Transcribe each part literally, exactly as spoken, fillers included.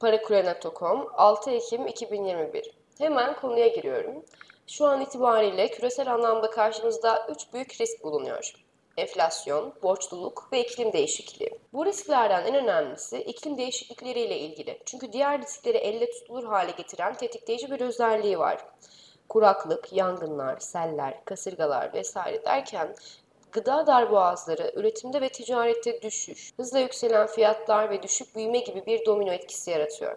Parakurenat nokta com altı Ekim iki bin yirmi bir. Hemen konuya giriyorum. Şu an itibariyle küresel anlamda karşımızda üç büyük risk bulunuyor. Enflasyon, borçluluk ve iklim değişikliği. Bu risklerden en önemlisi iklim değişiklikleriyle ilgili. Çünkü diğer riskleri elle tutulur hale getiren tetikleyici bir özelliği var. Kuraklık, yangınlar, seller, kasırgalar vesaire derken gıda darboğazları, üretimde ve ticarette düşüş, hızla yükselen fiyatlar ve düşük büyüme gibi bir domino etkisi yaratıyor.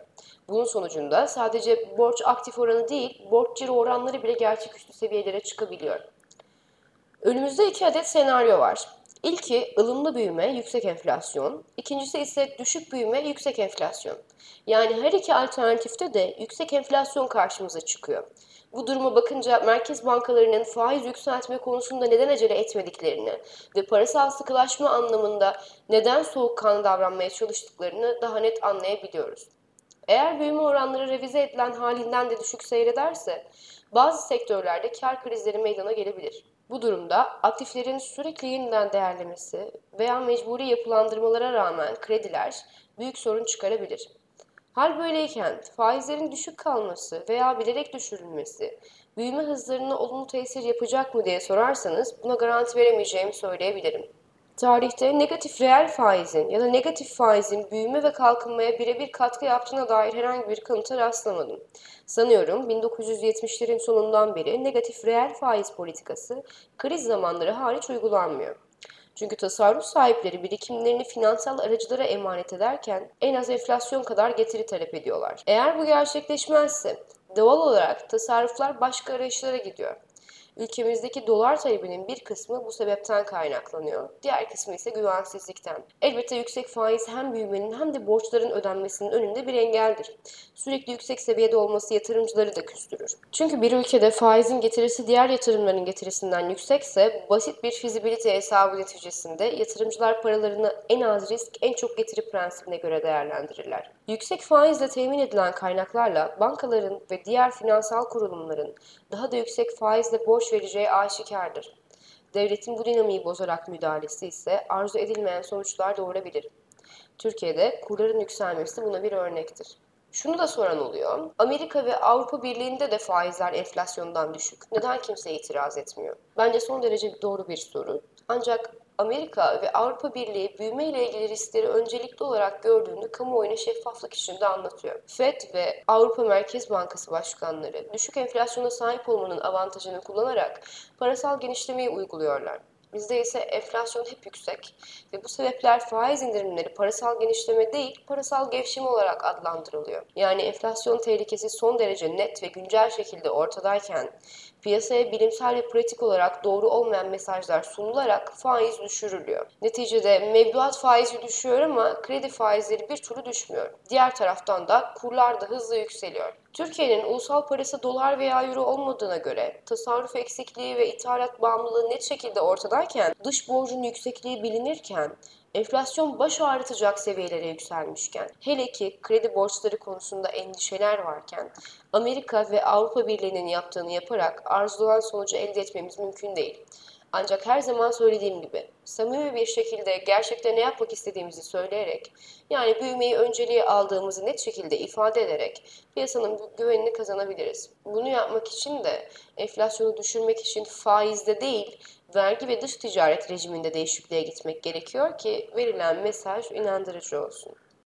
Bunun sonucunda sadece borç aktif oranı değil, borç ciro oranları bile gerçeküstü seviyelere çıkabiliyor. Önümüzde iki adet senaryo var. İlki ılımlı büyüme, yüksek enflasyon. İkincisi ise düşük büyüme, yüksek enflasyon. Yani her iki alternatifte de yüksek enflasyon karşımıza çıkıyor. Bu duruma bakınca merkez bankalarının faiz yükseltme konusunda neden acele etmediklerini ve parasal sıkılaşma anlamında neden soğukkanlı davranmaya çalıştıklarını daha net anlayabiliyoruz. Eğer büyüme oranları revize edilen halinden de düşük seyrederse bazı sektörlerde kar krizleri meydana gelebilir. Bu durumda aktiflerin sürekli yeniden değerlemesi veya mecburi yapılandırmalara rağmen krediler büyük sorun çıkarabilir. Hal böyleyken faizlerin düşük kalması veya bilerek düşürülmesi büyüme hızlarına olumlu tesir yapacak mı diye sorarsanız buna garanti veremeyeceğimi söyleyebilirim. Tarihte negatif reel faizin ya da negatif faizin büyüme ve kalkınmaya birebir katkı yaptığına dair herhangi bir kanıta rastlamadım. Sanıyorum bin dokuz yüz yetmişlerin sonundan beri negatif reel faiz politikası kriz zamanları hariç uygulanmıyor. Çünkü tasarruf sahipleri birikimlerini finansal aracılara emanet ederken en az enflasyon kadar getiri talep ediyorlar. Eğer bu gerçekleşmezse doğal olarak tasarruflar başka arayışlara gidiyor. Ülkemizdeki dolar talebinin bir kısmı bu sebepten kaynaklanıyor. Diğer kısmı ise güvensizlikten. Elbette yüksek faiz hem büyümenin hem de borçların ödenmesinin önünde bir engeldir. Sürekli yüksek seviyede olması yatırımcıları da küstürür. Çünkü bir ülkede faizin getirisi diğer yatırımların getirisinden yüksekse basit bir fizibilite hesabı neticesinde yatırımcılar paralarını en az risk, en çok getiri prensibine göre değerlendirirler. Yüksek faizle temin edilen kaynaklarla bankaların ve diğer finansal kurulumların daha da yüksek faizle borç vereceği aşikardır. Devletin bu dinamiği bozarak müdahalesi ise arzu edilmeyen sonuçlar doğurabilir. Türkiye'de kurların yükselmesi buna bir örnektir. Şunu da soran oluyor. Amerika ve Avrupa Birliği'nde de faizler enflasyondan düşük. Neden kimse itiraz etmiyor? Bence son derece doğru bir soru. Ancak Amerika ve Avrupa Birliği büyüme ile ilgili riskleri öncelikli olarak gördüğünü kamuoyuna şeffaflık içinde anlatıyor. F E D ve Avrupa Merkez Bankası başkanları düşük enflasyona sahip olmanın avantajını kullanarak parasal genişlemeyi uyguluyorlar. Bizde ise enflasyon hep yüksek ve bu sebepler faiz indirimleri parasal genişleme değil, parasal gevşeme olarak adlandırılıyor. Yani enflasyon tehlikesi son derece net ve güncel şekilde ortadayken piyasaya bilimsel ve pratik olarak doğru olmayan mesajlar sunularak faiz düşürülüyor. Neticede mevduat faizi düşüyor ama kredi faizleri bir türlü düşmüyor. Diğer taraftan da kurlar da hızla yükseliyor. Türkiye'nin ulusal parası dolar veya euro olmadığına göre tasarruf eksikliği ve ithalat bağımlılığı net şekilde ortadayken, dış borcun yüksekliği bilinirken, enflasyon baş ağrıtacak seviyelere yükselmişken, hele ki kredi borçları konusunda endişeler varken, Amerika ve Avrupa Birliği'nin yaptığını yaparak arzulanan sonucu elde etmemiz mümkün değil. Ancak her zaman söylediğim gibi, samimi bir şekilde gerçekte ne yapmak istediğimizi söyleyerek, yani büyümeyi önceliğe aldığımızı net şekilde ifade ederek piyasanın güvenini kazanabiliriz. Bunu yapmak için de enflasyonu düşürmek için faizde değil, vergi ve dış ticaret rejiminde değişikliğe gitmek gerekiyor ki verilen mesaj inandırıcı olsun.